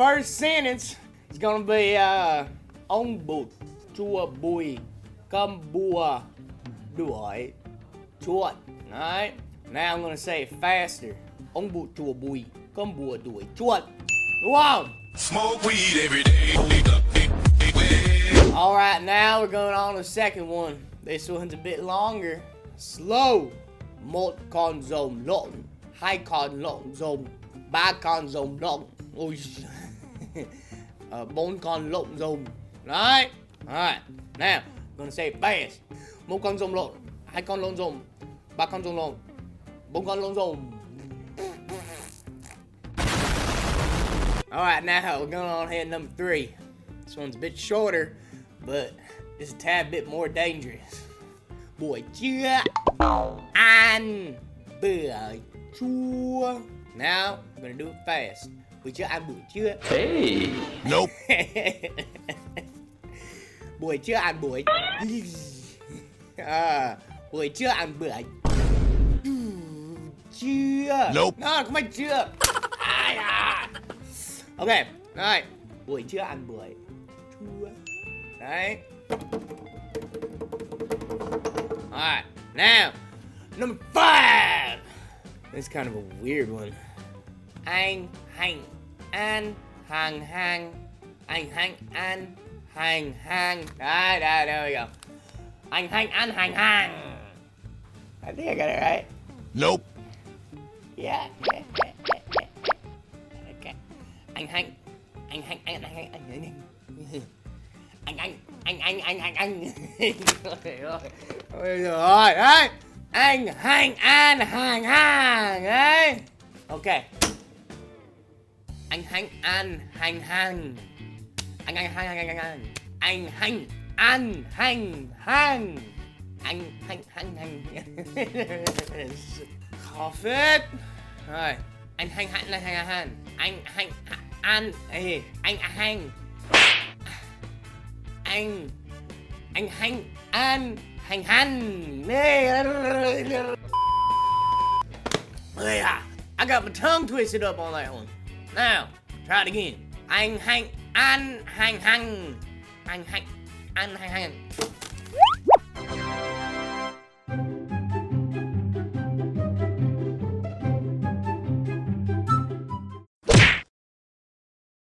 first sentence is gonna be ông bụt chua bùi cơm bùa đuổi chuột. Alright, now I'm gonna say it faster. Ông bụt chua bùi cơm bùa đuổi chuột. Đúng không? Smoke weed every day. Alright, now we're going on to the second one. This one's a bit longer. Slow. Một con rồng lộn, hai con lộn rồng, ba con rồng lộn, ôi, bốn con lộn rồng. Đấy. Alright, now I'm gonna say fast. Một con rồng lộn, hai con lộn rồng, ba con rồng lộn, bốn con lộn rồng. Alright, now we're going on here number three. This one's a bit shorter, but it's a tad bit more dangerous. Buổi trưa ăn bữa trưa. Now I'm gonna do it fast. Buổi trưa ăn buổi trưa. Hey, nope. Buổi trưa ăn buổi. Buổi trưa ăn bữa trưa. Nope. No, không phải trưa. Okay, alright. Buổi trưa ăn buổi trưa. Đấy. Alright, now, number five. This is kind of a weird one. Anh hành an hang hang. Alright, there we go. Anh hành an hang hang. I think I got it right. Nope. Yeah. Okay. Anh hành. Anh hành an hang hang. Okay. Anh hành an hang hang. Cough it. Alright. Anh hành an hang hang. I got my tongue twisted up on that one. Now, try it again. Anh hành an hang hang.